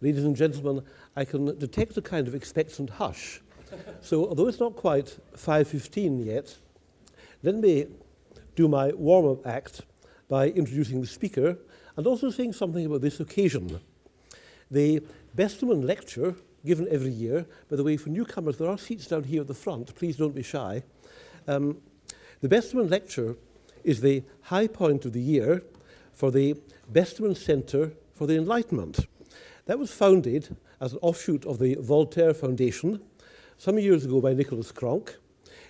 ladies and gentlemen, I can detect a kind of expectant hush. So although it's not quite 5:15 yet, let me do my warm-up act by introducing the speaker and also saying something about this occasion. The Besterman lecture, given every year, by the way, for newcomers, there are seats down here at the front, please don't be shy. The Besterman lecture is the high point of the year for the Besterman Centre for the Enlightenment. That was founded as an offshoot of the Voltaire Foundation some years ago by Nicholas Cronk.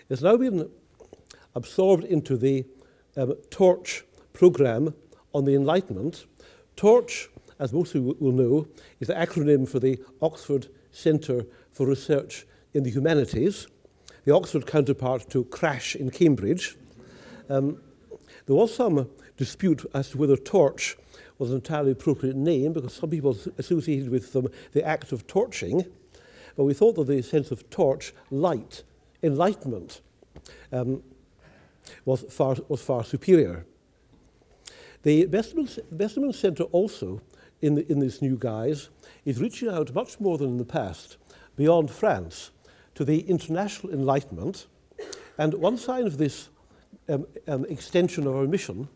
It's now been absorbed into the Torch programme on the Enlightenment. Torch, as most of you will know, is the acronym for the Oxford Centre for Research in the Humanities, the Oxford counterpart to CRASH in Cambridge. There was some dispute as to whether Torch was an entirely appropriate name, because some people associated with the act of torching, but we thought that the sense of torch, light, enlightenment, was far superior. The Besterman Centre also, in this new guise, is reaching out much more than in the past, beyond France, to the international enlightenment. And one sign of this extension of our mission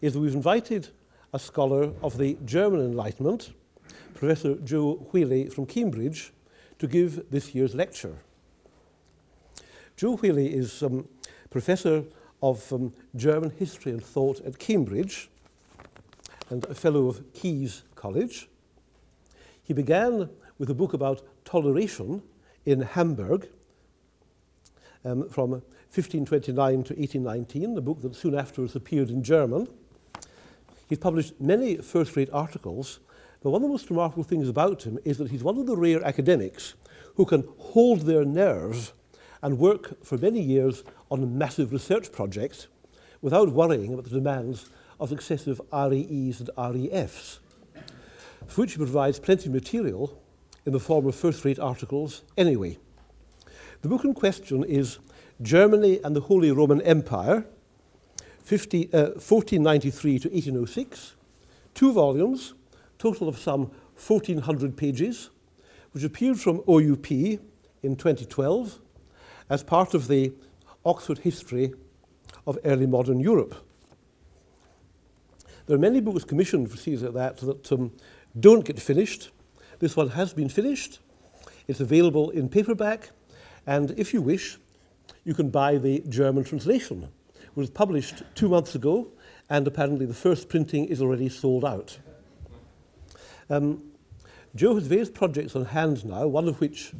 is that we've invited a scholar of the German Enlightenment, Professor Joe Whaley from Cambridge, to give this year's lecture. Joe Whaley is Professor of German History and Thought at Cambridge and a fellow of Caius College. He began with a book about toleration in Hamburg from 1529 to 1819, a book that soon afterwards appeared in German. He's published many first-rate articles, but one of the most remarkable things about him is that he's one of the rare academics who can hold their nerve and work for many years on a massive research project without worrying about the demands of excessive REEs and REFs, for which he provides plenty of material in the form of first-rate articles anyway. The book in question is Germany and the Holy Roman Empire, 1493 to 1806, 2 volumes, total of some 1,400 pages, which appeared from OUP in 2012 as part of the Oxford History of Early Modern Europe. There are many books commissioned for series like that that don't get finished. This one has been finished. It's available in paperback, and if you wish, you can buy the German translation, which was published 2 months ago, and apparently the first printing is already sold out. Joe has various projects on hand now, one of which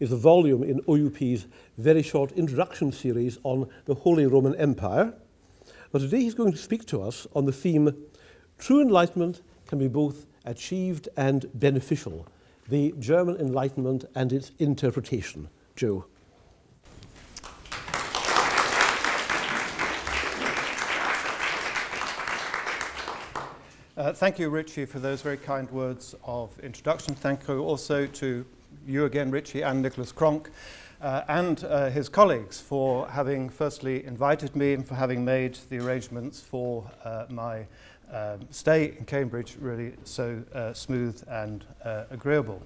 is a volume in OUP's very short introduction series on the Holy Roman Empire. But today he's going to speak to us on the theme, True Enlightenment Can Be Both Achieved and Beneficial, the German Enlightenment and its Interpretation. Joe. Thank you, Richie, for those very kind words of introduction. Thank you also to you again, Richie, and Nicholas Cronk and his colleagues for having firstly invited me and for having made the arrangements for my stay in Cambridge really so smooth and agreeable.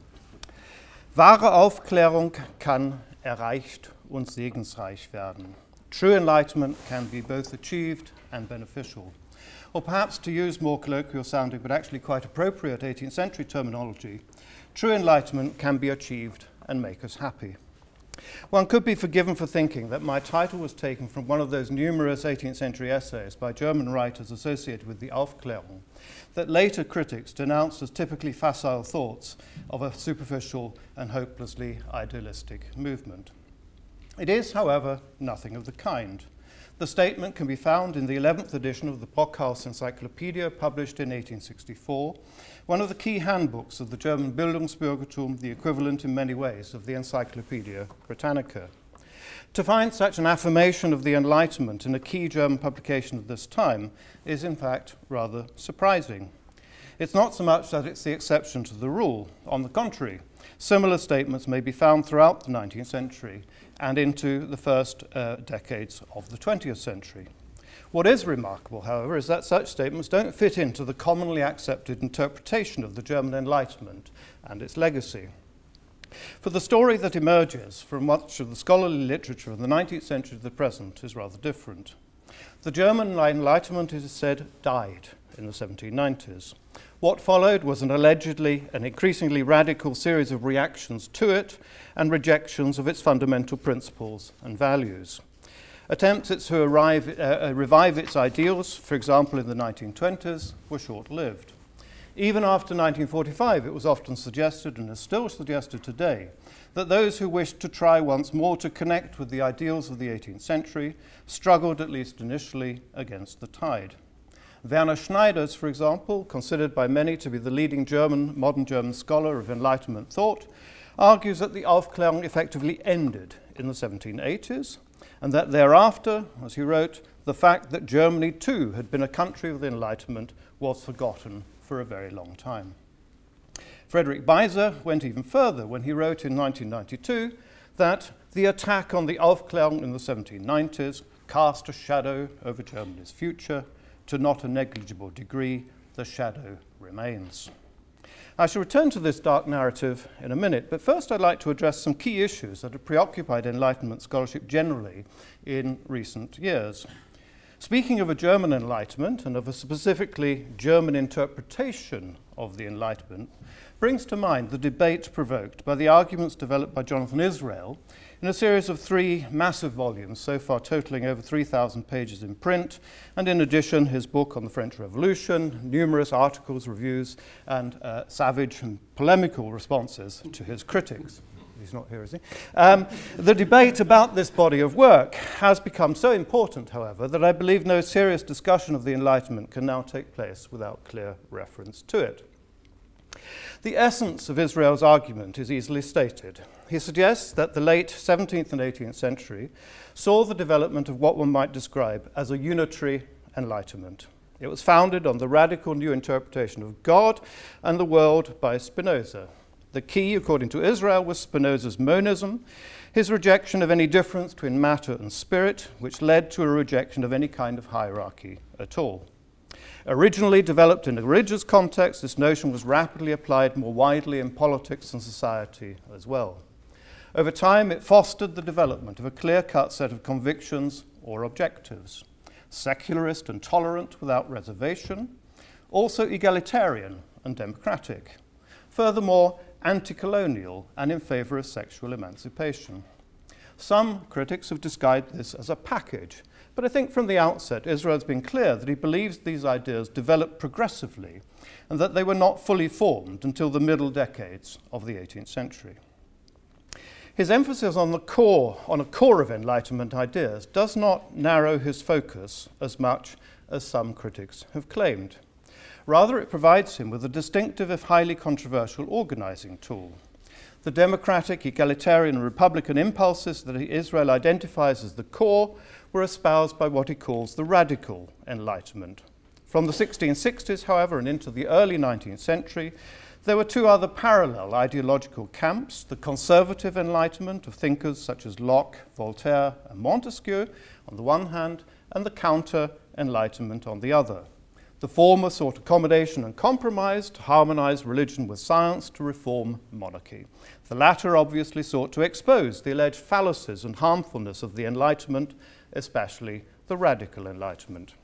Wahre Aufklärung kann erreicht und segensreich werden. True enlightenment can be both achieved and beneficial. Or perhaps to use more colloquial sounding but actually quite appropriate 18th century terminology, true enlightenment can be achieved and make us happy. One could be forgiven for thinking that my title was taken from one of those numerous 18th century essays by German writers associated with the Aufklärung, that later critics denounced as typically facile thoughts of a superficial and hopelessly idealistic movement. It is, however, nothing of the kind. The statement can be found in the 11th edition of the Brockhaus Encyclopedia, published in 1864, one of the key handbooks of the German Bildungsbürgertum, the equivalent in many ways of the Encyclopedia Britannica. To find such an affirmation of the Enlightenment in a key German publication of this time is in fact rather surprising. It's not so much that it's the exception to the rule. On the contrary, similar statements may be found throughout the 19th century and into the first decades of the 20th century. What is remarkable, however, is that such statements don't fit into the commonly accepted interpretation of the German Enlightenment and its legacy. For the story that emerges from much of the scholarly literature of the 19th century to the present is rather different. The German Enlightenment, it is said, died in the 1790s. What followed was an increasingly radical series of reactions to it and rejections of its fundamental principles and values. Attempts to revive its ideals, for example in the 1920s, were short-lived. Even after 1945, it was often suggested, and is still suggested today, that those who wished to try once more to connect with the ideals of the 18th century struggled, at least initially, against the tide. Werner Schneider, for example, considered by many to be the leading modern German scholar of Enlightenment thought, argues that the Aufklärung effectively ended in the 1780s, and that thereafter, as he wrote, the fact that Germany too had been a country of the Enlightenment was forgotten for a very long time. Frederick Beiser went even further when he wrote in 1992 that the attack on the Aufklärung in the 1790s cast a shadow over Germany's future. To not a negligible degree, the shadow remains. I shall return to this dark narrative in a minute, but first I'd like to address some key issues that have preoccupied Enlightenment scholarship generally in recent years. Speaking of a German Enlightenment and of a specifically German interpretation of the Enlightenment brings to mind the debate provoked by the arguments developed by Jonathan Israel in a series of three massive volumes, so far totaling over 3,000 pages in print, and in addition his book on the French Revolution, numerous articles, reviews, and savage and polemical responses to his critics. He's not here, is he? The debate about this body of work has become so important, however, that I believe no serious discussion of the Enlightenment can now take place without clear reference to it. The essence of Israel's argument is easily stated. He suggests that the late 17th and 18th century saw the development of what one might describe as a unitary Enlightenment. It was founded on the radical new interpretation of God and the world by Spinoza. The key, according to Israel, was Spinoza's monism, his rejection of any difference between matter and spirit, which led to a rejection of any kind of hierarchy at all. Originally developed in a religious context, this notion was rapidly applied more widely in politics and society as well. Over time, it fostered the development of a clear-cut set of convictions or objectives. Secularist and tolerant without reservation, also egalitarian and democratic. Furthermore, anti-colonial and in favour of sexual emancipation. Some critics have described this as a package, but I think from the outset Israel has been clear that he believes these ideas developed progressively and that they were not fully formed until the middle decades of the 18th century. His emphasis on a core of Enlightenment ideas does not narrow his focus as much as some critics have claimed. Rather, it provides him with a distinctive, if highly controversial, organising tool. The democratic, egalitarian and republican impulses that Israel identifies as the core were espoused by what he calls the radical Enlightenment. From the 1660s, however, and into the early 19th century, there were two other parallel ideological camps, the conservative Enlightenment of thinkers such as Locke, Voltaire and Montesquieu on the one hand, and the counter-Enlightenment on the other. The former sought accommodation and compromise to harmonise religion with science to reform monarchy. The latter obviously sought to expose the alleged fallacies and harmfulness of the Enlightenment, especially the radical Enlightenment.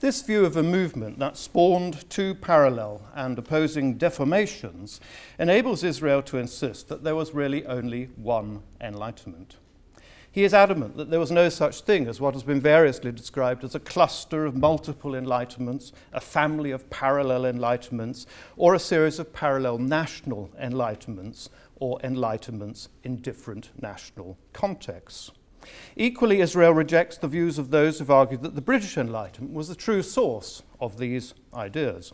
This view of a movement that spawned two parallel and opposing deformations enables Israel to insist that there was really only one Enlightenment. He is adamant that there was no such thing as what has been variously described as a cluster of multiple enlightenments, a family of parallel enlightenments, or a series of parallel national enlightenments, or enlightenments in different national contexts. Equally, Israel rejects the views of those who've argued that the British Enlightenment was the true source of these ideas.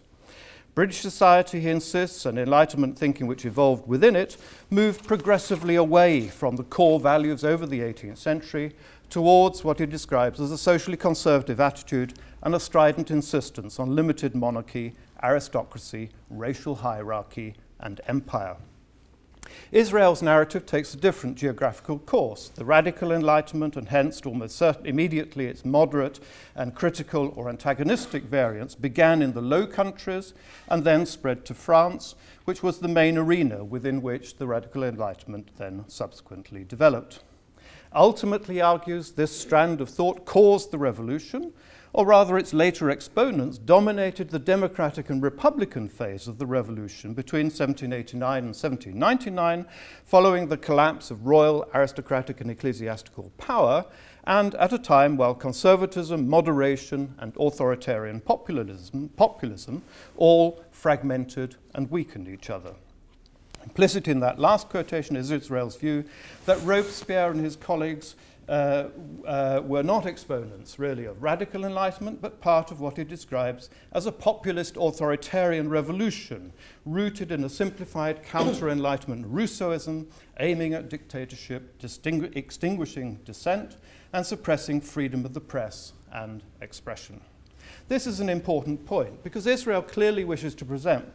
British society, he insists, and Enlightenment thinking which evolved within it, moved progressively away from the core values over the 18th century towards what he describes as a socially conservative attitude and a strident insistence on limited monarchy, aristocracy, racial hierarchy, and empire. Israel's narrative takes a different geographical course. The radical Enlightenment, and hence almost certainly immediately its moderate and critical or antagonistic variants, began in the Low Countries and then spread to France, which was the main arena within which the radical Enlightenment then subsequently developed. Ultimately, argues, this strand of thought caused the revolution, or rather its later exponents dominated the democratic and republican phase of the revolution between 1789 and 1799, following the collapse of royal, aristocratic and ecclesiastical power, and at a time while conservatism, moderation and authoritarian populism all fragmented and weakened each other. Implicit in that last quotation is Israel's view that Robespierre and his colleagues were not exponents, really, of radical enlightenment, but part of what he describes as a populist authoritarian revolution, rooted in a simplified counter-enlightenment Rousseauism, aiming at dictatorship, extinguishing dissent, and suppressing freedom of the press and expression. This is an important point, because Israel clearly wishes to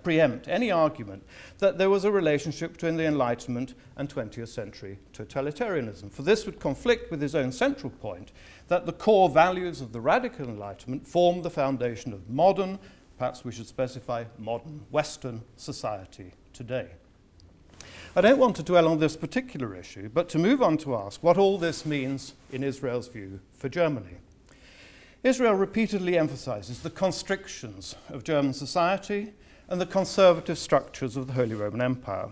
preempt any argument that there was a relationship between the Enlightenment and 20th century totalitarianism, for this would conflict with his own central point that the core values of the radical Enlightenment form the foundation of modern, perhaps we should specify modern, Western society today. I don't want to dwell on this particular issue, but to move on to ask what all this means, in Israel's view, for Germany. Israel repeatedly emphasizes the constrictions of German society and the conservative structures of the Holy Roman Empire.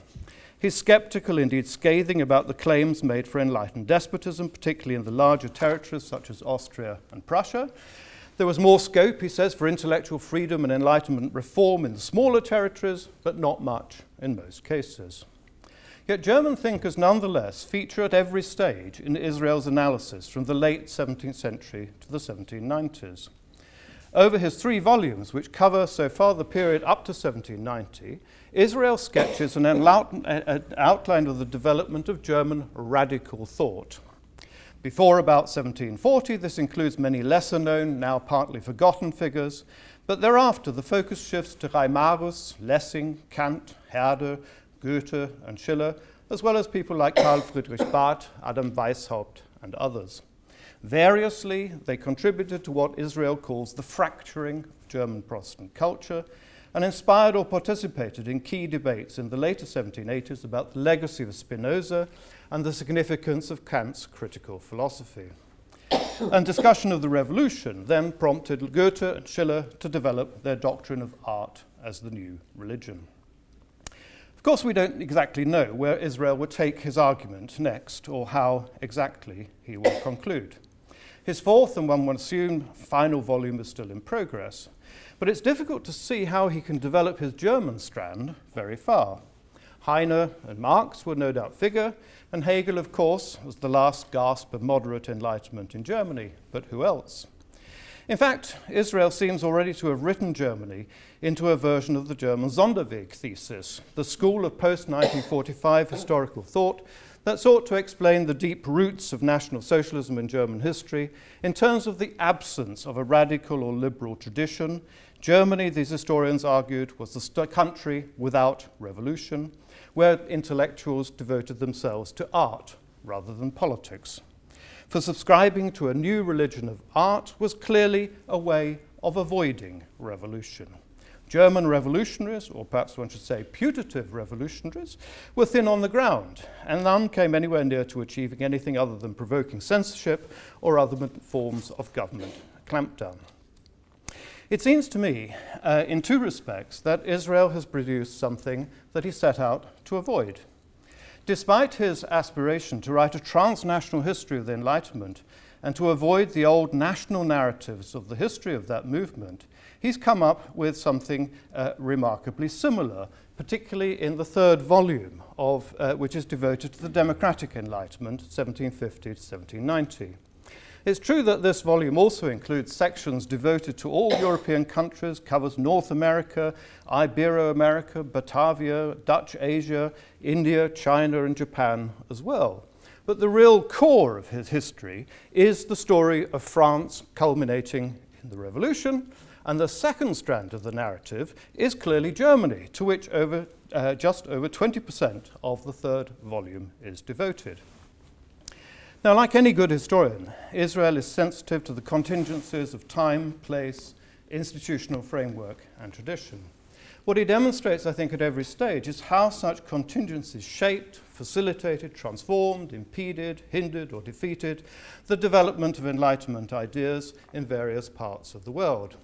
He's skeptical, indeed scathing, about the claims made for enlightened despotism, particularly in the larger territories such as Austria and Prussia. There was more scope, he says, for intellectual freedom and enlightenment reform in the smaller territories, but not much in most cases. Yet German thinkers nonetheless feature at every stage in Israel's analysis from the late 17th century to the 1790s. Over his three volumes, which cover so far the period up to 1790, Israel sketches an outline of the development of German radical thought. Before about 1740, this includes many lesser-known, now partly forgotten figures, but thereafter the focus shifts to Reimarus, Lessing, Kant, Herder, Goethe and Schiller, as well as people like Karl Friedrich Barth, Adam Weishaupt, and others. Variously, they contributed to what Israel calls the fracturing of German Protestant culture, and inspired or participated in key debates in the later 1780s about the legacy of Spinoza and the significance of Kant's critical philosophy. And discussion of the revolution then prompted Goethe and Schiller to develop their doctrine of art as the new religion. Of course, we don't exactly know where Israel will take his argument next, or how exactly he will conclude. His fourth, and one would assume, final volume is still in progress, but it's difficult to see how he can develop his German strand very far. Heine and Marx will no doubt figure, and Hegel, of course, was the last gasp of moderate enlightenment in Germany, but who else? In fact, Israel seems already to have written Germany into a version of the German Sonderweg thesis, the school of post-1945 historical thought that sought to explain the deep roots of National Socialism in German history in terms of the absence of a radical or liberal tradition. Germany, these historians argued, was the country without revolution, where intellectuals devoted themselves to art rather than politics. For subscribing to a new religion of art was clearly a way of avoiding revolution. German revolutionaries, or perhaps one should say putative revolutionaries, were thin on the ground, and none came anywhere near to achieving anything other than provoking censorship or other forms of government clampdown. It seems to me, in two respects, that Israel has produced something that he set out to avoid. Despite his aspiration to write a transnational history of the Enlightenment and to avoid the old national narratives of the history of that movement, he's come up with something remarkably similar, particularly in the third volume, which is devoted to the democratic Enlightenment, 1750 to 1790. It's true that this volume also includes sections devoted to all European countries, covers North America, Ibero-America, Batavia, Dutch Asia, India, China, and Japan as well. But the real core of his history is the story of France culminating in the Revolution And the second strand of the narrative is clearly Germany, to which just over 20% of the third volume is devoted. Now, like any good historian, Israel is sensitive to the contingencies of time, place, institutional framework, and tradition. What he demonstrates, I think, at every stage is how such contingencies shaped, facilitated, transformed, impeded, hindered, or defeated the development of Enlightenment ideas in various parts of the world.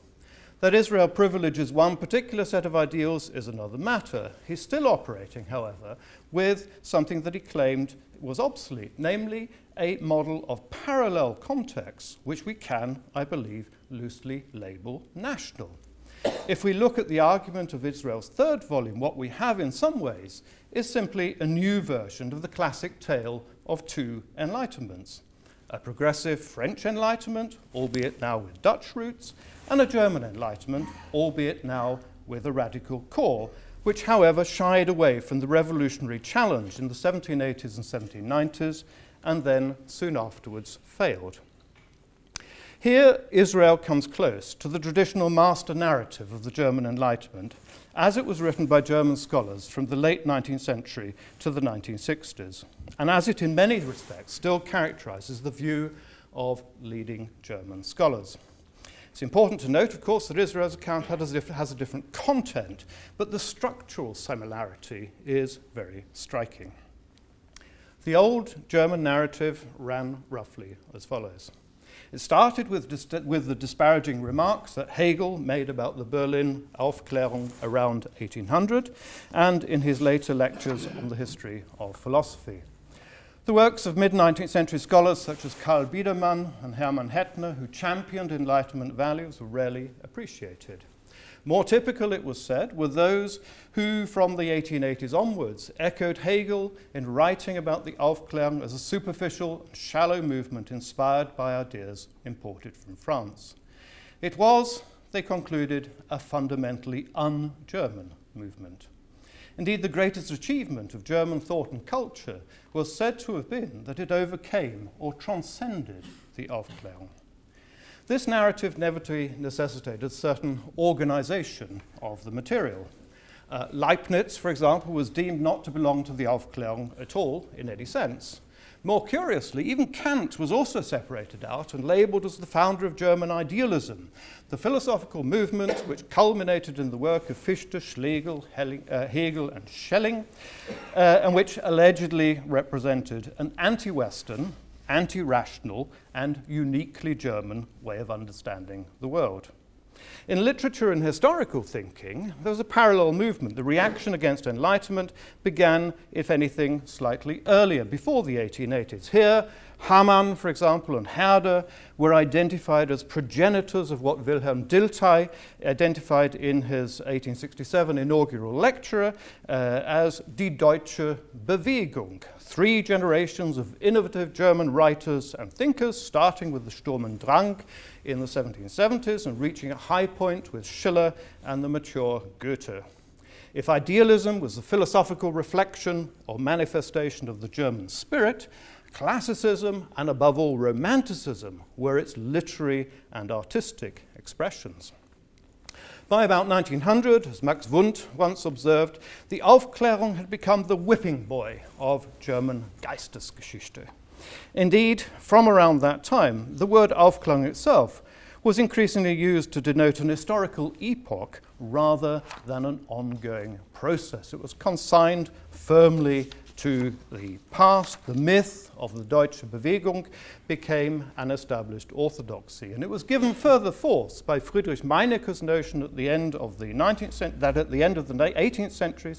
That Israel privileges one particular set of ideals is another matter. He's still operating, however, with something that he claimed was obsolete, namely a model of parallel contexts, which we can, I believe, loosely label national. If we look at the argument of Israel's third volume, what we have in some ways is simply a new version of the classic tale of two enlightenments: a progressive French Enlightenment, albeit now with Dutch roots, and a German Enlightenment, albeit now with a radical core, which, however, shied away from the revolutionary challenge in the 1780s and 1790s, and then soon afterwards failed. Here, Israel comes close to the traditional master narrative of the German Enlightenment as it was written by German scholars from the late 19th century to the 1960s, and as it in many respects still characterizes the view of leading German scholars. It's important to note, of course, that Israel's account has a different content, but the structural similarity is very striking. The old German narrative ran roughly as follows. It started with the disparaging remarks that Hegel made about the Berlin Aufklärung around 1800 and in his later lectures on the history of philosophy. The works of mid-19th century scholars such as Karl Biedermann and Hermann Hettner, who championed Enlightenment values, were rarely appreciated. More typical, it was said, were those who, from the 1880s onwards, echoed Hegel in writing about the Aufklärung as a superficial, shallow movement inspired by ideas imported from France. It was, they concluded, a fundamentally un-German movement. Indeed, the greatest achievement of German thought and culture was said to have been that it overcame or transcended the Aufklärung. This narrative inevitably necessitated certain organization of the material. Leibniz, for example, was deemed not to belong to the Aufklärung at all in any sense. More curiously, even Kant was also separated out and labeled as the founder of German idealism, the philosophical movement which culminated in the work of Fichte, Schlegel, Hegel, and Schelling, and which allegedly represented an anti-Western, anti-rational, and uniquely German way of understanding the world. In literature and historical thinking, there was a parallel movement. The reaction against Enlightenment began, if anything, slightly earlier, before the 1880s. Here, Hamann, for example, and Herder were identified as progenitors of what Wilhelm Dilthey identified in his 1867 inaugural lecture as die Deutsche Bewegung, three generations of innovative German writers and thinkers, starting with the Sturm und Drang in the 1770s and reaching a high point with Schiller and the mature Goethe. If idealism was the philosophical reflection or manifestation of the German spirit, classicism and, above all, Romanticism were its literary and artistic expressions. By about 1900, as Max Wundt once observed, the Aufklärung had become the whipping boy of German Geistesgeschichte. Indeed, from around that time, the word Aufklärung itself was increasingly used to denote an historical epoch rather than an ongoing process. It was consigned firmly to the past. The myth of the Deutsche Bewegung became an established orthodoxy, and it was given further force by Friedrich Meinecke's notion at the end of the 19th century, that at the end of the 18th century,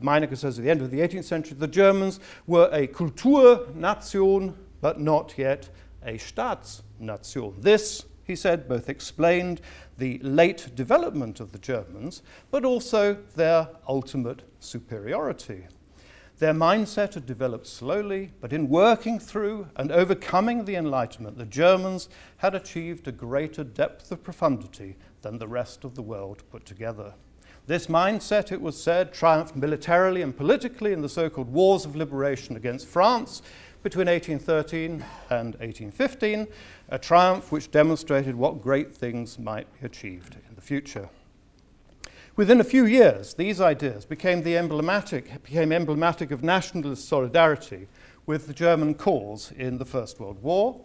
Meinecke says at the end of the 18th century, the Germans were a Kulturnation, but not yet a Staatsnation. This, he said, both explained the late development of the Germans, but also their ultimate superiority. Their mindset had developed slowly, but in working through and overcoming the Enlightenment, the Germans had achieved a greater depth of profundity than the rest of the world put together. This mindset, it was said, triumphed militarily and politically in the so-called Wars of Liberation against France, between 1813 and 1815, a triumph which demonstrated what great things might be achieved in the future. Within a few years, these ideas became emblematic of nationalist solidarity with the German cause in the First World War,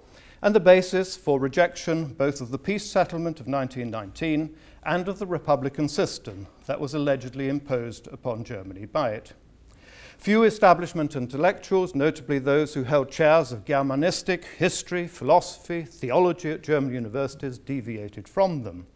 and the basis for rejection both of the peace settlement of 1919 and of the republican system that was allegedly imposed upon Germany by it. Few establishment intellectuals, notably those who held chairs of Germanistic, history, philosophy, theology at German universities, deviated from them.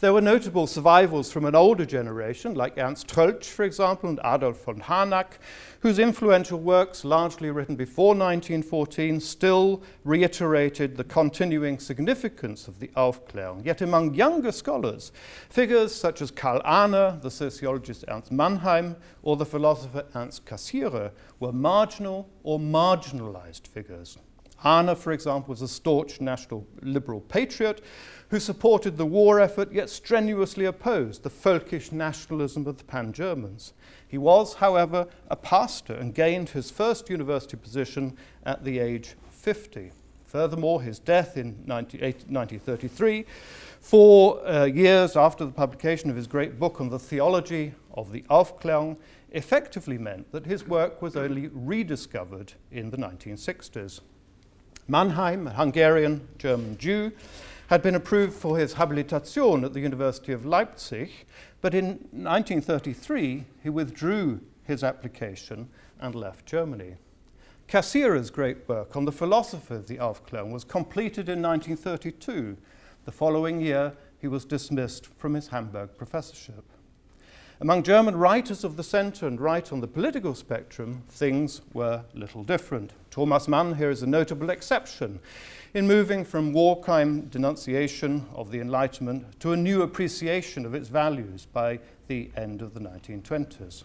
There were notable survivals from an older generation, like Ernst Troeltsch, for example, and Adolf von Harnack, whose influential works, largely written before 1914, still reiterated the continuing significance of the Aufklärung. Yet among younger scholars, figures such as Karl Ahner, the sociologist Ernst Mannheim, or the philosopher Ernst Cassirer were marginal or marginalized figures. Ahner, for example, was a staunch national liberal patriot who supported the war effort yet strenuously opposed the folkish nationalism of the pan-Germans. He was, however, a pastor and gained his first university position at the age of 50. Furthermore, his death in 1933, 4 years after the publication of his great book on the theology of the Aufklärung, effectively meant that his work was only rediscovered in the 1960s. Mannheim, a Hungarian-German Jew, had been approved for his habilitation at the University of Leipzig, but in 1933 he withdrew his application and left Germany. Cassirer's great work on the philosophy of the Aufklärung was completed in 1932. The following year he was dismissed from his Hamburg professorship. Among German writers of the centre and right on the political spectrum, things were little different. Thomas Mann here is a notable exception in moving from wartime denunciation of the Enlightenment to a new appreciation of its values by the end of the 1920s.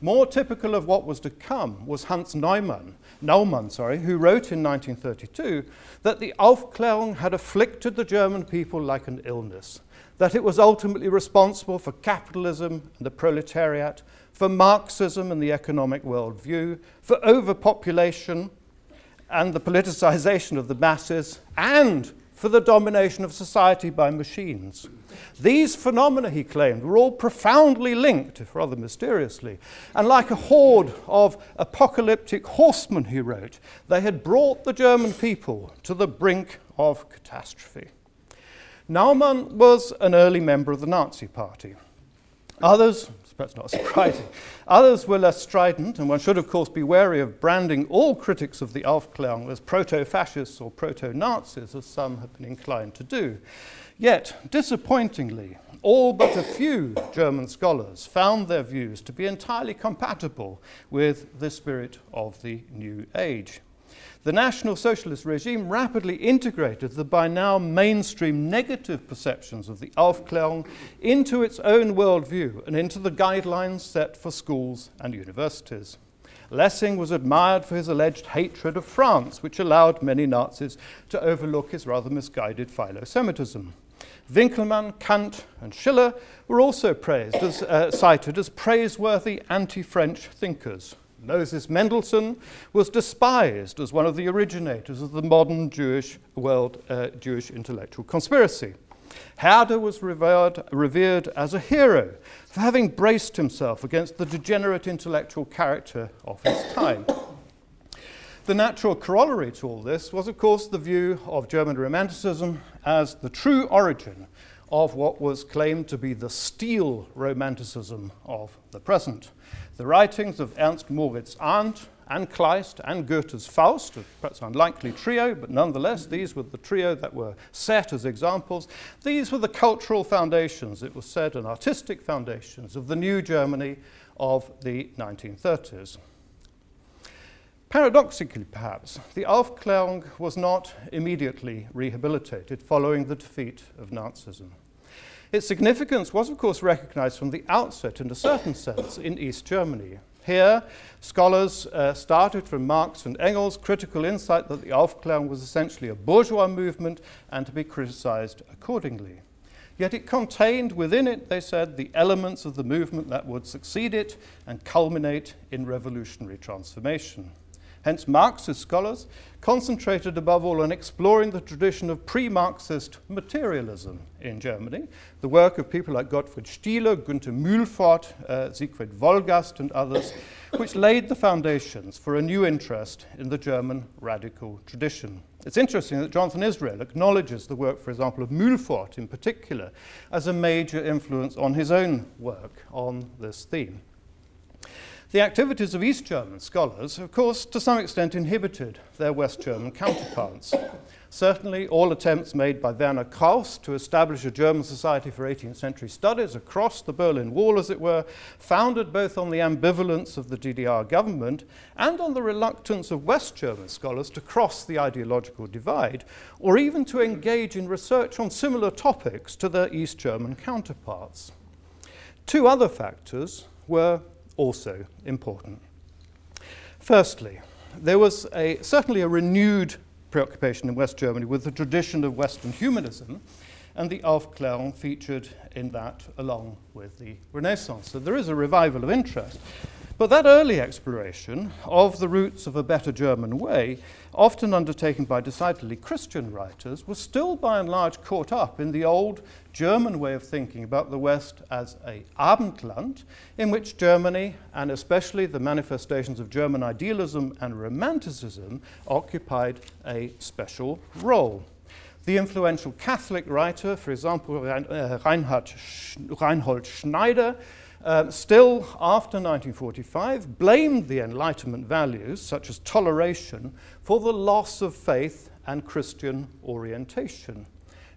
More typical of what was to come was Hans Naumann, who wrote in 1932 that the Aufklärung had afflicted the German people like an illness, that it was ultimately responsible for capitalism and the proletariat, for Marxism and the economic worldview, for overpopulation and the politicization of the masses, and for the domination of society by machines. These phenomena, he claimed, were all profoundly linked, if rather mysteriously, and like a horde of apocalyptic horsemen, he wrote, they had brought the German people to the brink of catastrophe. Naumann was an early member of the Nazi Party. Others, perhaps not surprising, others were less strident, and one should of course be wary of branding all critics of the Aufklärung as proto-fascists or proto-Nazis, as some have been inclined to do. Yet, disappointingly, all but a few German scholars found their views to be entirely compatible with the spirit of the New Age. The National Socialist regime rapidly integrated the by now mainstream negative perceptions of the Aufklärung into its own worldview and into the guidelines set for schools and universities. Lessing was admired for his alleged hatred of France, which allowed many Nazis to overlook his rather misguided philo-Semitism. Winckelmann, Kant, and Schiller were also cited as praiseworthy anti-French thinkers. Moses Mendelssohn was despised as one of the originators of the modern Jewish intellectual conspiracy. Herder was revered as a hero for having braced himself against the degenerate intellectual character of his time. The natural corollary to all this was, of course, the view of German Romanticism as the true origin of what was claimed to be the steel Romanticism of the present. The writings of Ernst Moritz Arndt, Anne Kleist, and Goethe's Faust, perhaps an unlikely trio, but nonetheless, these were the trio that were set as examples. These were the cultural foundations, it was said, and artistic foundations of the new Germany of the 1930s. Paradoxically, perhaps, the Aufklärung was not immediately rehabilitated following the defeat of Nazism. Its significance was, of course, recognized from the outset, in a certain sense, in East Germany. Here, scholars started from Marx and Engels' critical insight that the Aufklärung was essentially a bourgeois movement and to be criticized accordingly. Yet it contained within it, they said, the elements of the movement that would succeed it and culminate in revolutionary transformation. Hence, Marxist scholars concentrated above all on exploring the tradition of pre-Marxist materialism in Germany, the work of people like Gottfried Stieler, Günther Mühlfort, Siegfried Wolgast and others, which laid the foundations for a new interest in the German radical tradition. It's interesting that Jonathan Israel acknowledges the work, for example, of Mühlfort in particular, as a major influence on his own work on this theme. The activities of East German scholars, of course, to some extent inhibited their West German counterparts. Certainly, all attempts made by Werner Krauss to establish a German Society for 18th Century Studies across the Berlin Wall, as it were, founded both on the ambivalence of the DDR government and on the reluctance of West German scholars to cross the ideological divide, or even to engage in research on similar topics to their East German counterparts. Two other factors were also important. Firstly, there was certainly a renewed preoccupation in West Germany with the tradition of Western humanism, and the Aufklärung featured in that along with the Renaissance. So there is a revival of interest. But that early exploration of the roots of a better German way, often undertaken by decidedly Christian writers, was still by and large caught up in the old German way of thinking about the West as a Abendland, in which Germany, and especially the manifestations of German idealism and romanticism, occupied a special role. The influential Catholic writer, for example, Reinhold Schneider, still after 1945, blamed the Enlightenment values, such as toleration, for the loss of faith and Christian orientation.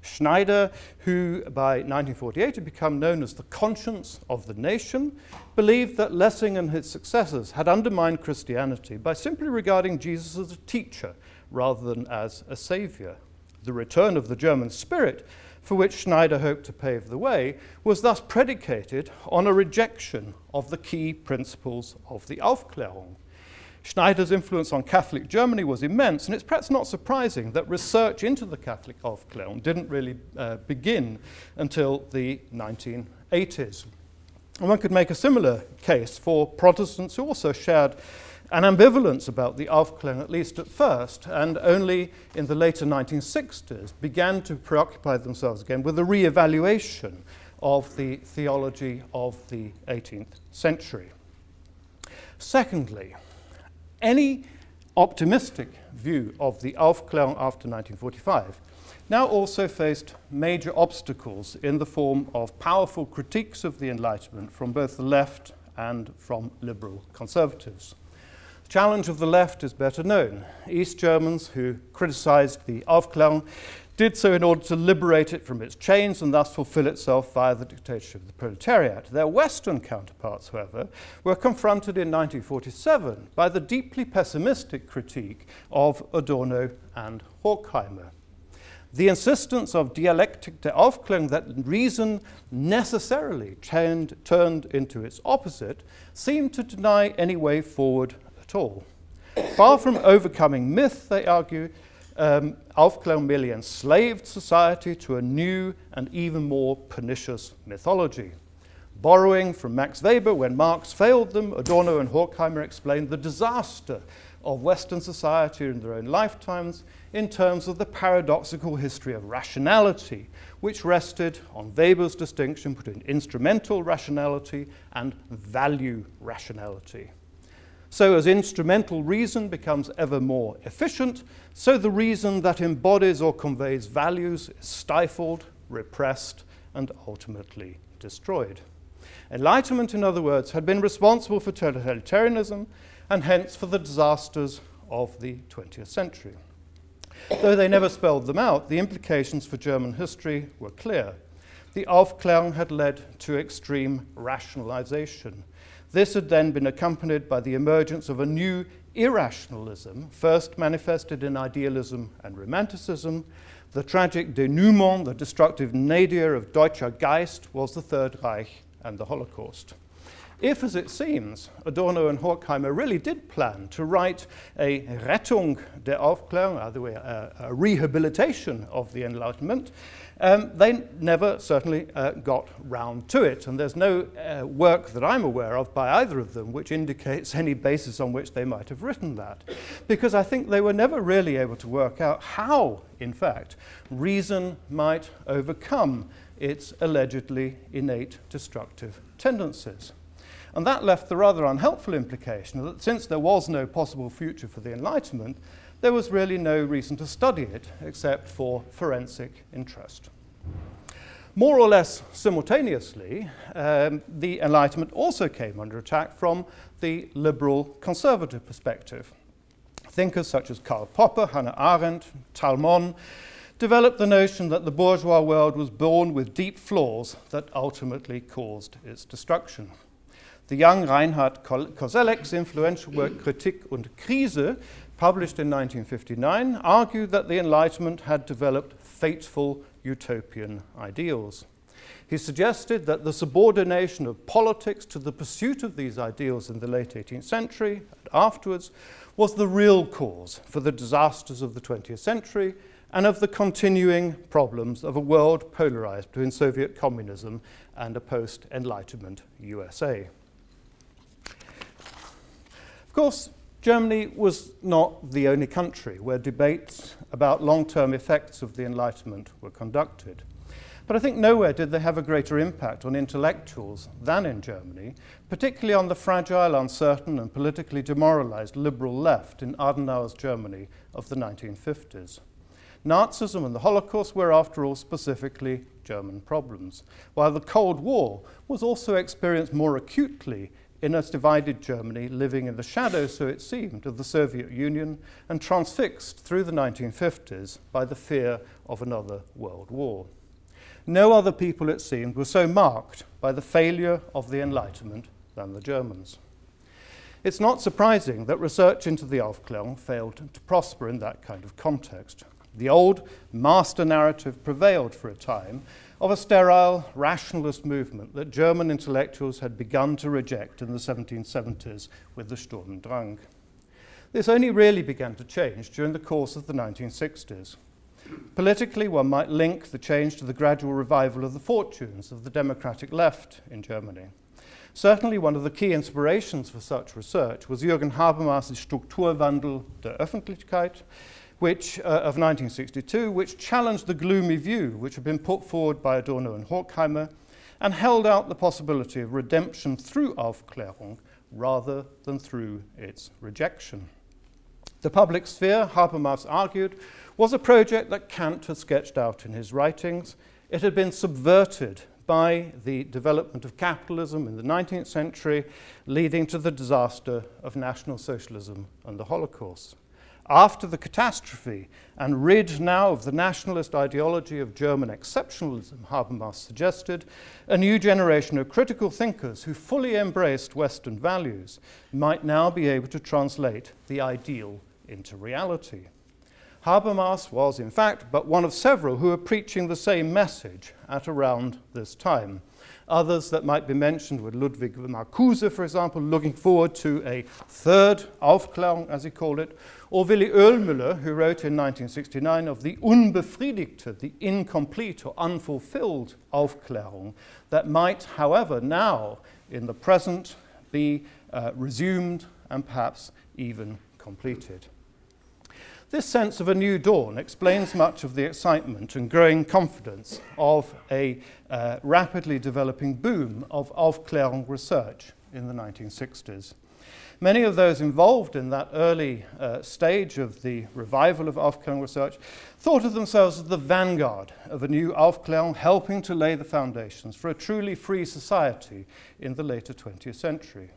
Schneider, who by 1948 had become known as the conscience of the nation, believed that Lessing and his successors had undermined Christianity by simply regarding Jesus as a teacher rather than as a savior. The return of the German spirit, for which Schneider hoped to pave the way, was thus predicated on a rejection of the key principles of the Aufklärung. Schneider's influence on Catholic Germany was immense, and it's perhaps not surprising that research into the Catholic Aufklärung didn't really begin until the 1980s. And one could make a similar case for Protestants who also shared an ambivalence about the Aufklärung, at least at first, and only in the later 1960s began to preoccupy themselves again with a re-evaluation of the theology of the 18th century. Secondly, any optimistic view of the Aufklärung after 1945 now also faced major obstacles in the form of powerful critiques of the Enlightenment from both the left and from liberal conservatives. The challenge of the left is better known. East Germans who criticized the Aufklärung did so in order to liberate it from its chains and thus fulfill itself via the dictatorship of the proletariat. Their Western counterparts, however, were confronted in 1947 by the deeply pessimistic critique of Adorno and Horkheimer. The insistence of dialectic der Aufklärung, that reason necessarily turned into its opposite, seemed to deny any way forward at all. Far from overcoming myth, they argue, Aufklärung merely enslaved society to a new and even more pernicious mythology. Borrowing from Max Weber when Marx failed them, Adorno and Horkheimer explained the disaster of Western society in their own lifetimes in terms of the paradoxical history of rationality, which rested on Weber's distinction between instrumental rationality and value rationality. So as instrumental reason becomes ever more efficient, so the reason that embodies or conveys values is stifled, repressed, and ultimately destroyed. Enlightenment, in other words, had been responsible for totalitarianism and hence for the disasters of the 20th century. Though they never spelled them out, the implications for German history were clear. The Aufklärung had led to extreme rationalization. This had then been accompanied by the emergence of a new irrationalism, first manifested in idealism and romanticism. The tragic denouement, the destructive nadir of Deutscher Geist, was the Third Reich and the Holocaust. If, as it seems, Adorno and Horkheimer really did plan to write a Rettung der Aufklärung, either way, a rehabilitation of the Enlightenment, they never certainly got round to it, and there's no work that I'm aware of by either of them which indicates any basis on which they might have written that, because I think they were never really able to work out how, in fact, reason might overcome its allegedly innate destructive tendencies. And that left the rather unhelpful implication that since there was no possible future for the Enlightenment, there was really no reason to study it except for forensic interest. More or less simultaneously, the Enlightenment also came under attack from the liberal conservative perspective. Thinkers such as Karl Popper, Hannah Arendt, Talmon developed the notion that the bourgeois world was born with deep flaws that ultimately caused its destruction. The young Reinhard Koselleck's influential work Kritik und Krise, published in 1959, argued that the Enlightenment had developed fateful utopian ideals. He suggested that the subordination of politics to the pursuit of these ideals in the late 18th century and afterwards was the real cause for the disasters of the 20th century and of the continuing problems of a world polarized between Soviet communism and a post-Enlightenment USA. Of course, Germany was not the only country where debates about long-term effects of the Enlightenment were conducted. But I think nowhere did they have a greater impact on intellectuals than in Germany, particularly on the fragile, uncertain, and politically demoralized liberal left in Adenauer's Germany of the 1950s. Nazism and the Holocaust were, after all, specifically German problems, while the Cold War was also experienced more acutely in a divided Germany living in the shadow, so it seemed, of the Soviet Union and transfixed through the 1950s by the fear of another world war. No other people, it seemed, were so marked by the failure of the Enlightenment than the Germans. It's not surprising that research into the Aufklärung failed to prosper in that kind of context. The old master narrative prevailed for a time, of a sterile rationalist movement that German intellectuals had begun to reject in the 1770s with the Sturm und Drang. This only really began to change during the course of the 1960s. Politically, one might link the change to the gradual revival of the fortunes of the democratic left in Germany. Certainly one of the key inspirations for such research was Jürgen Habermas's Strukturwandel der Öffentlichkeit, of 1962, which challenged the gloomy view which had been put forward by Adorno and Horkheimer and held out the possibility of redemption through Aufklärung rather than through its rejection. The public sphere, Habermas argued, was a project that Kant had sketched out in his writings. It had been subverted by the development of capitalism in the 19th century, leading to the disaster of National Socialism and the Holocaust. After the catastrophe, and rid now of the nationalist ideology of German exceptionalism, Habermas suggested, a new generation of critical thinkers who fully embraced Western values might now be able to translate the ideal into reality. Habermas was, in fact, but one of several who were preaching the same message at around this time. Others that might be mentioned were Ludwig Marcuse, for example, looking forward to a third Aufklärung, as he called it, or Willy Oelmüller, who wrote in 1969 of the unbefriedigte, the incomplete or unfulfilled Aufklärung that might, however, now in the present be resumed and perhaps even completed. This sense of a new dawn explains much of the excitement and growing confidence of a rapidly developing boom of Aufklärung research in the 1960s. Many of those involved in that early stage of the revival of Aufklärung research thought of themselves as the vanguard of a new Aufklärung, helping to lay the foundations for a truly free society in the later 20th century.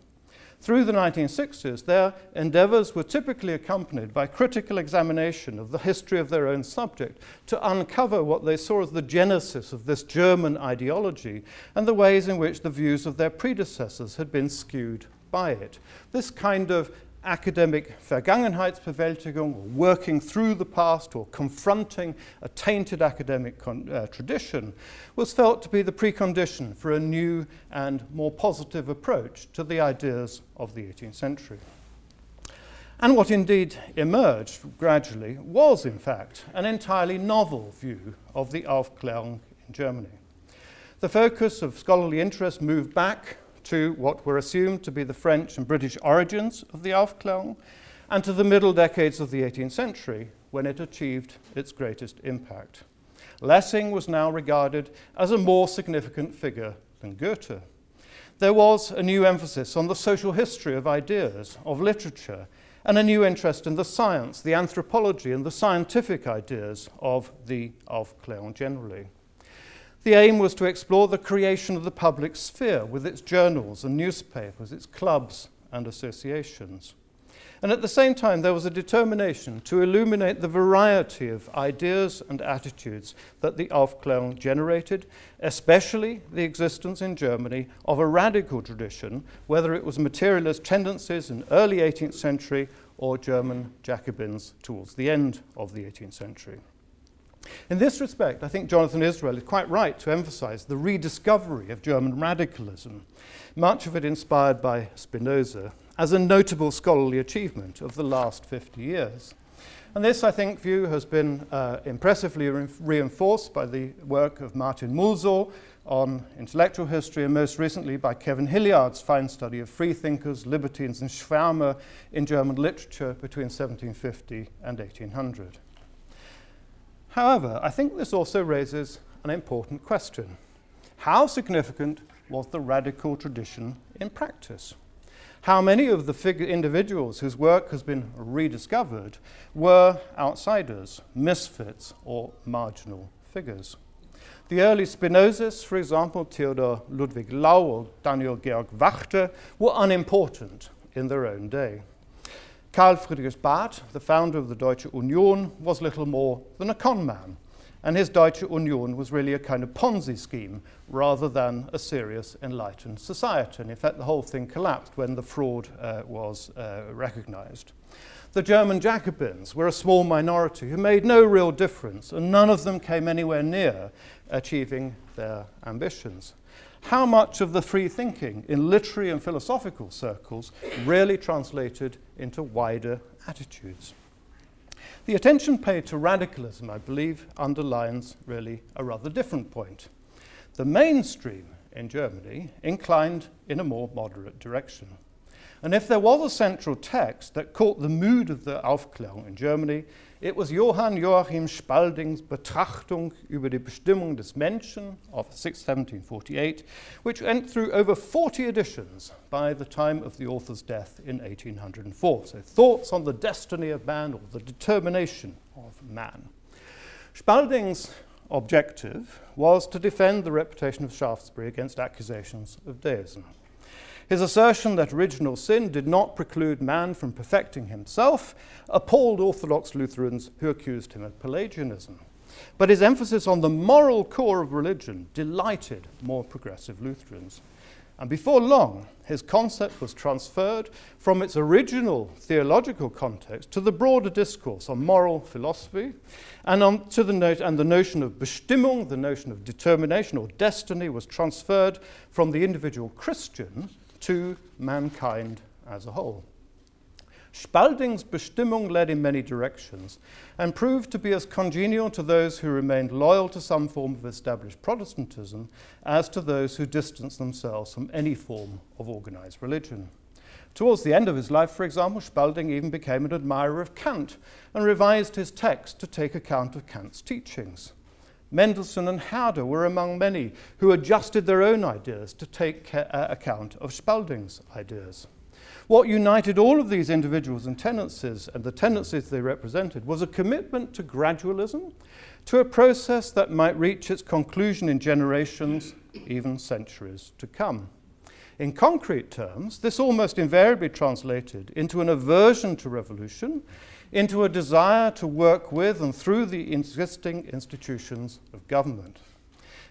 Through the 1960s, their endeavors were typically accompanied by critical examination of the history of their own subject to uncover what they saw as the genesis of this German ideology and the ways in which the views of their predecessors had been skewed by it. This kind of academic Vergangenheitsbewältigung, or working through the past, or confronting a tainted academic tradition, was felt to be the precondition for a new and more positive approach to the ideas of the 18th century. And what indeed emerged gradually was, in fact, an entirely novel view of the Aufklärung in Germany. The focus of scholarly interest moved back to what were assumed to be the French and British origins of the Aufklärung, and to the middle decades of the 18th century, when it achieved its greatest impact. Lessing was now regarded as a more significant figure than Goethe. There was a new emphasis on the social history of ideas, of literature, and a new interest in the science, the anthropology, and the scientific ideas of the Aufklärung generally. The aim was to explore the creation of the public sphere with its journals and newspapers, its clubs and associations. And at the same time, there was a determination to illuminate the variety of ideas and attitudes that the Aufklärung generated, especially the existence in Germany of a radical tradition, whether it was materialist tendencies in early 18th century or German Jacobins towards the end of the 18th century. In this respect, I think Jonathan Israel is quite right to emphasize the rediscovery of German radicalism, much of it inspired by Spinoza, as a notable scholarly achievement of the last 50 years. And this, I think, view has been impressively reinforced by the work of Martin Mulzow on intellectual history, and most recently by Kevin Hilliard's fine study of freethinkers, libertines, and Schwärmer in German literature between 1750 and 1800. However, I think this also raises an important question. How significant was the radical tradition in practice? How many of the individuals whose work has been rediscovered were outsiders, misfits, or marginal figures? The early Spinozists, for example, Theodor Ludwig Lau or Daniel Georg Wachter, were unimportant in their own day. Karl Friedrich Barth, the founder of the Deutsche Union, was little more than a con man, and his Deutsche Union was really a kind of Ponzi scheme rather than a serious enlightened society. And in fact, the whole thing collapsed when the fraud was recognized. The German Jacobins were a small minority who made no real difference, and none of them came anywhere near achieving their ambitions. How much of the free thinking in literary and philosophical circles really translated into wider attitudes? The attention paid to radicalism, I believe, underlines really a rather different point. The mainstream in Germany inclined in a more moderate direction. And if there was a central text that caught the mood of the Aufklärung in Germany, it was Johann Joachim Spalding's Betrachtung über die Bestimmung des Menschen of 1748, which went through over 40 editions by the time of the author's death in 1804. So, Thoughts on the Destiny of Man, or the Determination of Man. Spalding's objective was to defend the reputation of Shaftesbury against accusations of deism. His assertion that original sin did not preclude man from perfecting himself appalled Orthodox Lutherans who accused him of Pelagianism. But his emphasis on the moral core of religion delighted more progressive Lutherans. And before long, his concept was transferred from its original theological context to the broader discourse on moral philosophy and the notion of Bestimmung, the notion of determination or destiny, was transferred from the individual Christian to mankind as a whole. Spalding's Bestimmung led in many directions and proved to be as congenial to those who remained loyal to some form of established Protestantism as to those who distanced themselves from any form of organized religion. Towards the end of his life, for example, Spalding even became an admirer of Kant and revised his text to take account of Kant's teachings. Mendelssohn and Herder were among many who adjusted their own ideas to take account of Spalding's ideas. What united all of these individuals and the tendencies they represented was a commitment to gradualism, to a process that might reach its conclusion in generations, even centuries to come. In concrete terms, this almost invariably translated into an aversion to revolution, into a desire to work with and through the existing institutions of government.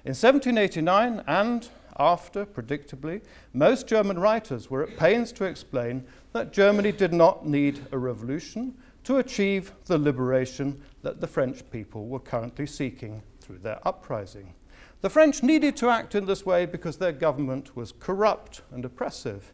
In 1789 and after, predictably, most German writers were at pains to explain that Germany did not need a revolution to achieve the liberation that the French people were currently seeking through their uprising. The French needed to act in this way because their government was corrupt and oppressive.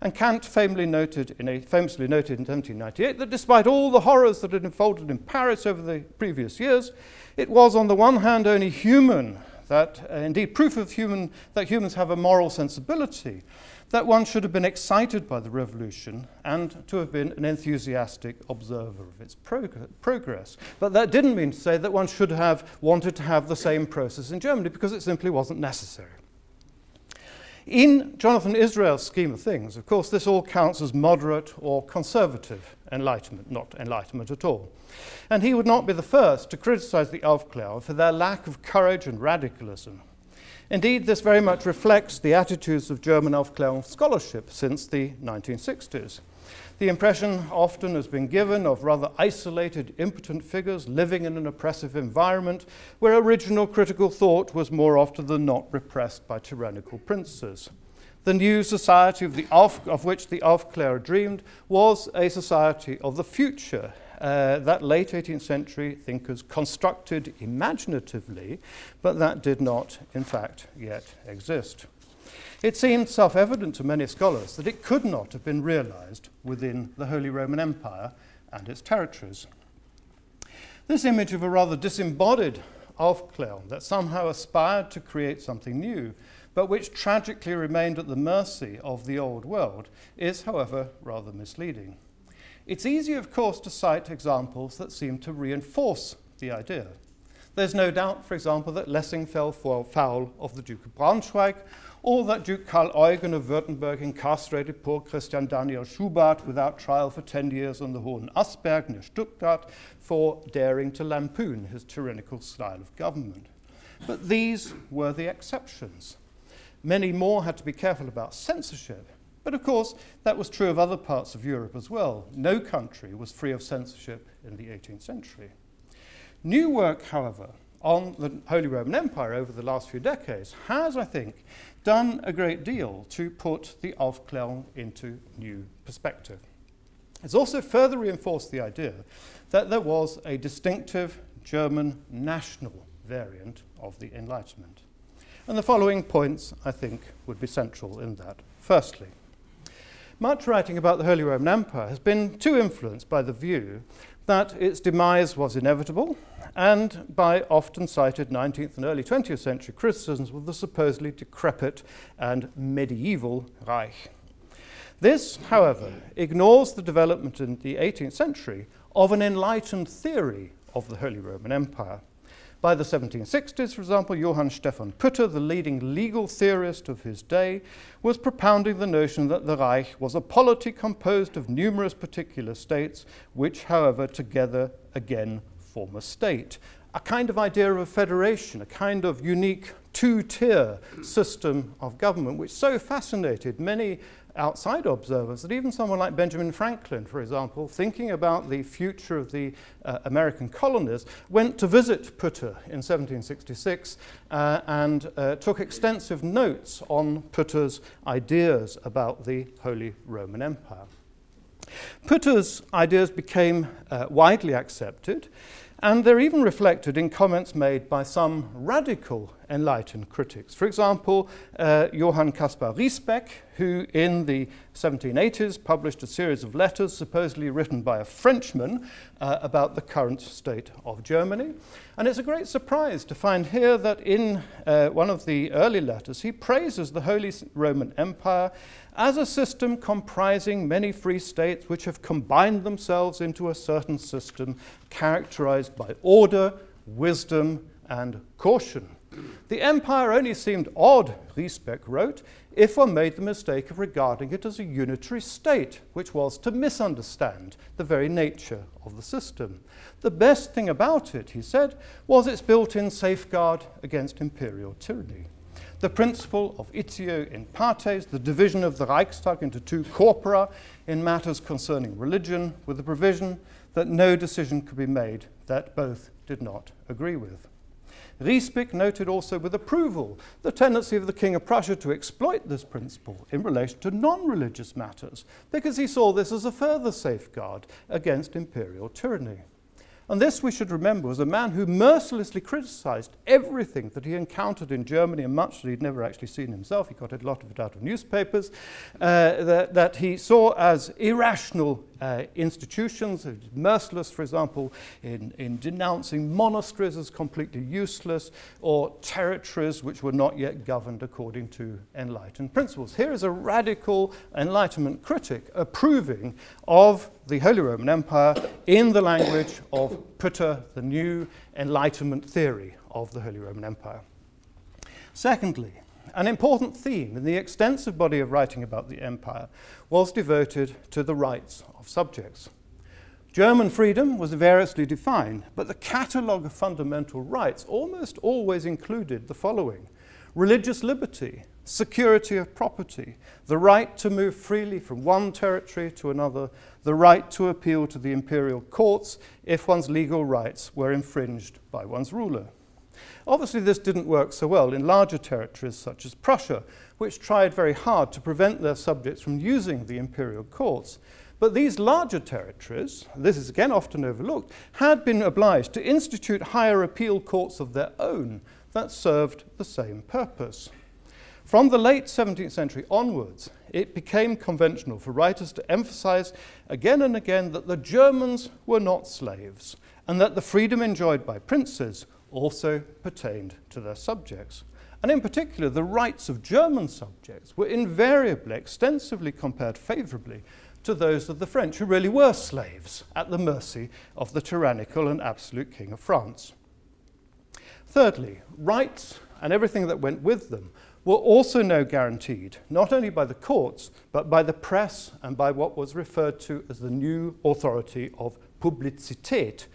And Kant famously noted in 1798 that despite all the horrors that had unfolded in Paris over the previous years, it was on the one hand only human, that indeed proof of human, that humans have a moral sensibility, that one should have been excited by the revolution and to have been an enthusiastic observer of its progress. But that didn't mean to say that one should have wanted to have the same process in Germany, because it simply wasn't necessary. In Jonathan Israel's scheme of things, of course, this all counts as moderate or conservative enlightenment, not enlightenment at all. And he would not be the first to criticize the Aufklärung for their lack of courage and radicalism. Indeed, this very much reflects the attitudes of German Aufklärung scholarship since the 1960s. The impression often has been given of rather isolated, impotent figures living in an oppressive environment where original critical thought was more often than not repressed by tyrannical princes. The new society of which the Aufklärer dreamed was a society of the future that late 18th century thinkers constructed imaginatively, but that did not, in fact, yet exist. It seemed self-evident to many scholars that it could not have been realized within the Holy Roman Empire and its territories. This image of a rather disembodied Aufklärung that somehow aspired to create something new, but which tragically remained at the mercy of the old world, is, however, rather misleading. It's easy, of course, to cite examples that seem to reinforce the idea. There's no doubt, for example, that Lessing fell foul of the Duke of Braunschweig, or that Duke Karl Eugen of Württemberg incarcerated poor Christian Daniel Schubart without trial for 10 years on the Hohen Asperg near Stuttgart for daring to lampoon his tyrannical style of government. But these were the exceptions. Many more had to be careful about censorship. But of course, that was true of other parts of Europe as well. No country was free of censorship in the 18th century. New work, however, on the Holy Roman Empire over the last few decades has, I think, done a great deal to put the Aufklärung into new perspective. It's also further reinforced the idea that there was a distinctive German national variant of the Enlightenment. And the following points, I think, would be central in that. Firstly, much writing about the Holy Roman Empire has been too influenced by the view that its demise was inevitable, and by often cited 19th and early 20th century criticisms of the supposedly decrepit and medieval Reich. This, however, ignores the development in the 18th century of an enlightened theory of the Holy Roman Empire. By the 1760s, for example, Johann Stefan Pütter, the leading legal theorist of his day, was propounding the notion that the Reich was a polity composed of numerous particular states, which, however, together again form a state. A kind of idea of a federation, a kind of unique two-tier system of government, which so fascinated many outside observers that even someone like Benjamin Franklin, for example, thinking about the future of the American colonies, went to visit Pütter in 1766 and took extensive notes on Pütter's ideas about the Holy Roman Empire. Pütter's ideas became widely accepted, and they're even reflected in comments made by some radical enlightened critics. For example, Johann Caspar Riesbeck, who in the 1780s published a series of letters supposedly written by a Frenchman about the current state of Germany. And it's a great surprise to find here that in one of the early letters, he praises the Holy Roman Empire as a system comprising many free states which have combined themselves into a certain system characterized by order, wisdom, and caution. The empire only seemed odd, Riesbeck wrote, if one made the mistake of regarding it as a unitary state, which was to misunderstand the very nature of the system. The best thing about it, he said, was its built-in safeguard against imperial tyranny. The principle of itio in partes, the division of the Reichstag into two corpora in matters concerning religion, with the provision that no decision could be made that both did not agree with. Riespick noted also with approval the tendency of the King of Prussia to exploit this principle in relation to non-religious matters, because he saw this as a further safeguard against imperial tyranny. And this, we should remember, was a man who mercilessly criticised everything that he encountered in Germany, and much that he'd never actually seen himself. He got a lot of it out of newspapers, that he saw as irrational institutions. He was merciless, for example, in denouncing monasteries as completely useless, or territories which were not yet governed according to enlightened principles. Here is a radical Enlightenment critic approving of the Holy Roman Empire in the language of Pütter, the new Enlightenment theory of the Holy Roman Empire. Secondly, an important theme in the extensive body of writing about the empire was devoted to the rights of subjects. German freedom was variously defined, but the catalogue of fundamental rights almost always included the following: religious liberty, security of property, the right to move freely from one territory to another, the right to appeal to the imperial courts if one's legal rights were infringed by one's ruler. Obviously, this didn't work so well in larger territories such as Prussia, which tried very hard to prevent their subjects from using the imperial courts. But these larger territories, this is again often overlooked, had been obliged to institute higher appeal courts of their own that served the same purpose. From the late 17th century onwards, it became conventional for writers to emphasize again and again that the Germans were not slaves, and that the freedom enjoyed by princes also pertained to their subjects. And in particular, the rights of German subjects were invariably, extensively compared favorably to those of the French, who really were slaves at the mercy of the tyrannical and absolute King of France. Thirdly, rights and everything that went with them were also now guaranteed, not only by the courts, but by the press and by what was referred to as the new authority of publicität,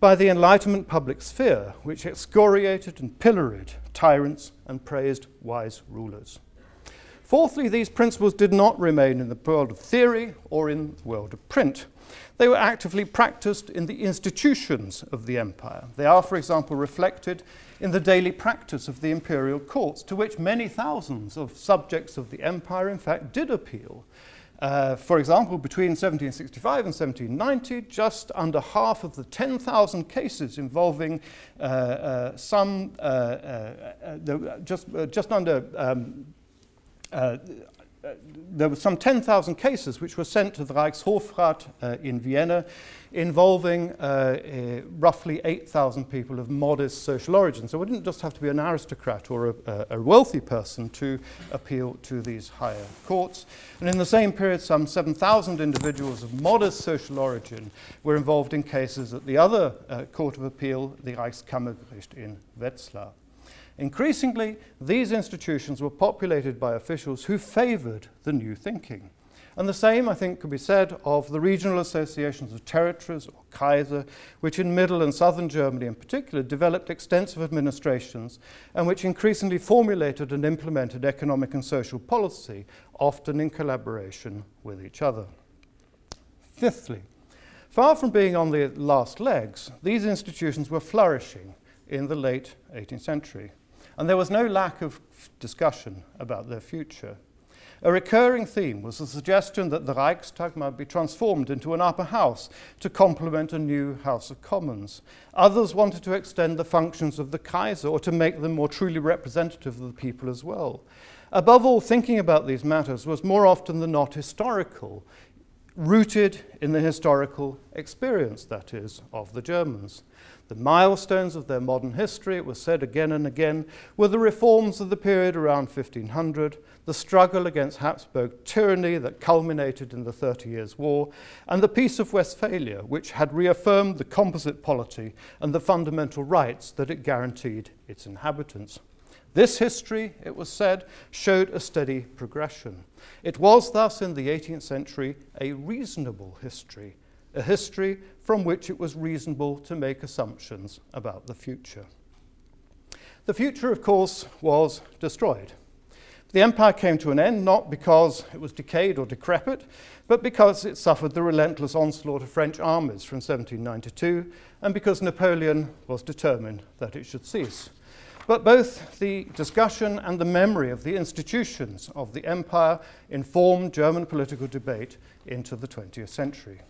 by the Enlightenment public sphere, which excoriated and pilloried tyrants and praised wise rulers. Fourthly, these principles did not remain in the world of theory or in the world of print. They were actively practiced in the institutions of the empire. They are, for example, reflected in the daily practice of the imperial courts, to which many thousands of subjects of the empire, in fact, did appeal. For example, between 1765 and 1790, just under half of the 10,000 cases involving there were some 10,000 cases which were sent to the Reichshofrat in Vienna, involving roughly 8,000 people of modest social origin. So it didn't just have to be an aristocrat or a wealthy person to appeal to these higher courts. And in the same period, some 7,000 individuals of modest social origin were involved in cases at the other court of appeal, the Reichskammergericht in Wetzlar. Increasingly, these institutions were populated by officials who favoured the new thinking. And the same, I think, could be said of the regional associations of territories, or Kaiser, which in middle and southern Germany in particular developed extensive administrations and which increasingly formulated and implemented economic and social policy, often in collaboration with each other. Fifthly, far from being on the last legs, these institutions were flourishing in the late 18th century. And there was no lack of discussion about their future. A recurring theme was the suggestion that the Reichstag might be transformed into an upper house to complement a new House of Commons. Others wanted to extend the functions of the Kaiser or to make them more truly representative of the people as well. Above all, thinking about these matters was more often than not historical, rooted in the historical experience, that is, of the Germans. The milestones of their modern history, it was said again and again, were the reforms of the period around 1500, the struggle against Habsburg tyranny that culminated in the 30 Years' War, and the Peace of Westphalia, which had reaffirmed the composite polity and the fundamental rights that it guaranteed its inhabitants. This history, it was said, showed a steady progression. It was thus, in the 18th century, a reasonable history, a history from which it was reasonable to make assumptions about the future. The future, of course, was destroyed. The empire came to an end not because it was decayed or decrepit, but because it suffered the relentless onslaught of French armies from 1792, and because Napoleon was determined that it should cease. But both the discussion and the memory of the institutions of the empire informed German political debate into the 20th century.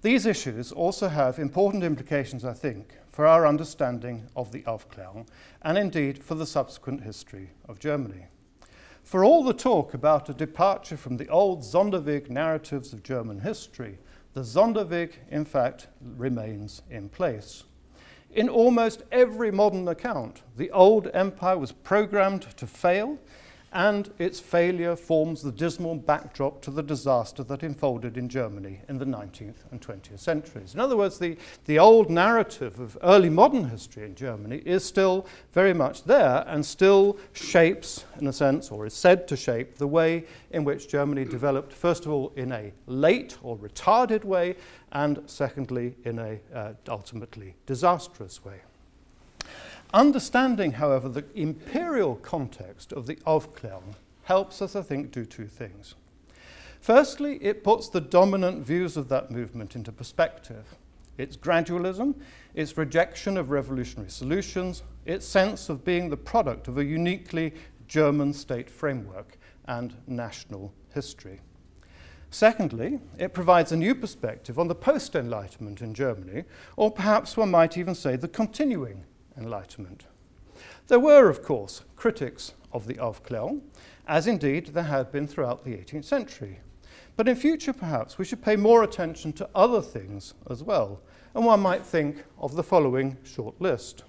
These issues also have important implications, I think, for our understanding of the Aufklärung, and indeed for the subsequent history of Germany. For all the talk about a departure from the old Sonderweg narratives of German history, the Sonderweg, in fact, remains in place. In almost every modern account, the old empire was programmed to fail, and its failure forms the dismal backdrop to the disaster that enfolded in Germany in the 19th and 20th centuries. In other words, the old narrative of early modern history in Germany is still very much there and still shapes, in a sense, or is said to shape, the way in which Germany developed, first of all, in a late or retarded way, and secondly, in a ultimately disastrous way. Understanding, however, the imperial context of the Aufklärung helps us, I think, do two things. Firstly, it puts the dominant views of that movement into perspective. Its gradualism, its rejection of revolutionary solutions, its sense of being the product of a uniquely German state framework and national history. Secondly, it provides a new perspective on the post-Enlightenment in Germany, or perhaps one might even say the continuing Enlightenment. There were, of course, critics of the Aufklärung, as indeed there had been throughout the 18th century. But in future, perhaps, we should pay more attention to other things as well, and one might think of the following short list.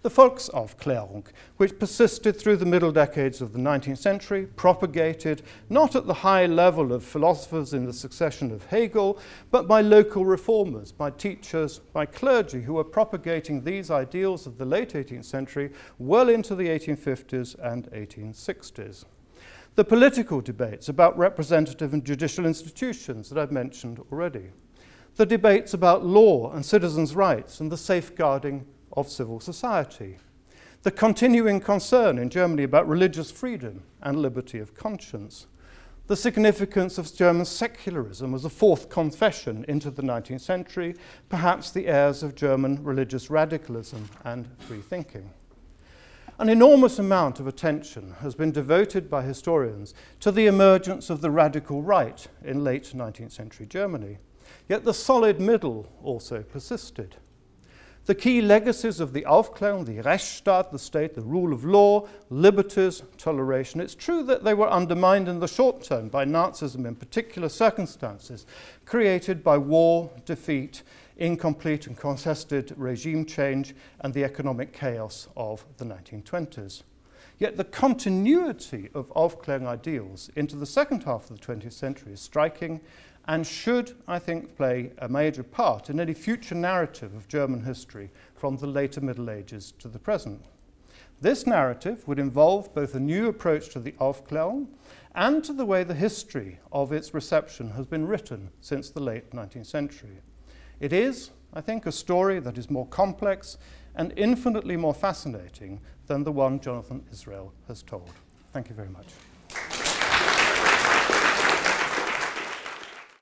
The Volksaufklärung, which persisted through the middle decades of the 19th century, propagated not at the high level of philosophers in the succession of Hegel, but by local reformers, by teachers, by clergy who were propagating these ideals of the late 18th century well into the 1850s and 1860s. The political debates about representative and judicial institutions that I've mentioned already. The debates about law and citizens' rights and the safeguarding of civil society, the continuing concern in Germany about religious freedom and liberty of conscience, the significance of German secularism as a fourth confession into the 19th century, perhaps the heirs of German religious radicalism and free thinking. An enormous amount of attention has been devoted by historians to the emergence of the radical right in late 19th century Germany, yet the solid middle also persisted. The key legacies of the Aufklärung, the Rechtsstaat, the state, the rule of law, liberties, toleration. It's true that they were undermined in the short term by Nazism in particular circumstances created by war, defeat, incomplete and contested regime change, and the economic chaos of the 1920s. Yet the continuity of Aufklärung ideals into the second half of the 20th century is striking, and should, I think, play a major part in any future narrative of German history from the later Middle Ages to the present. This narrative would involve both a new approach to the Aufklärung and to the way the history of its reception has been written since the late 19th century. It is, I think, a story that is more complex and infinitely more fascinating than the one Jonathan Israel has told. Thank you very much.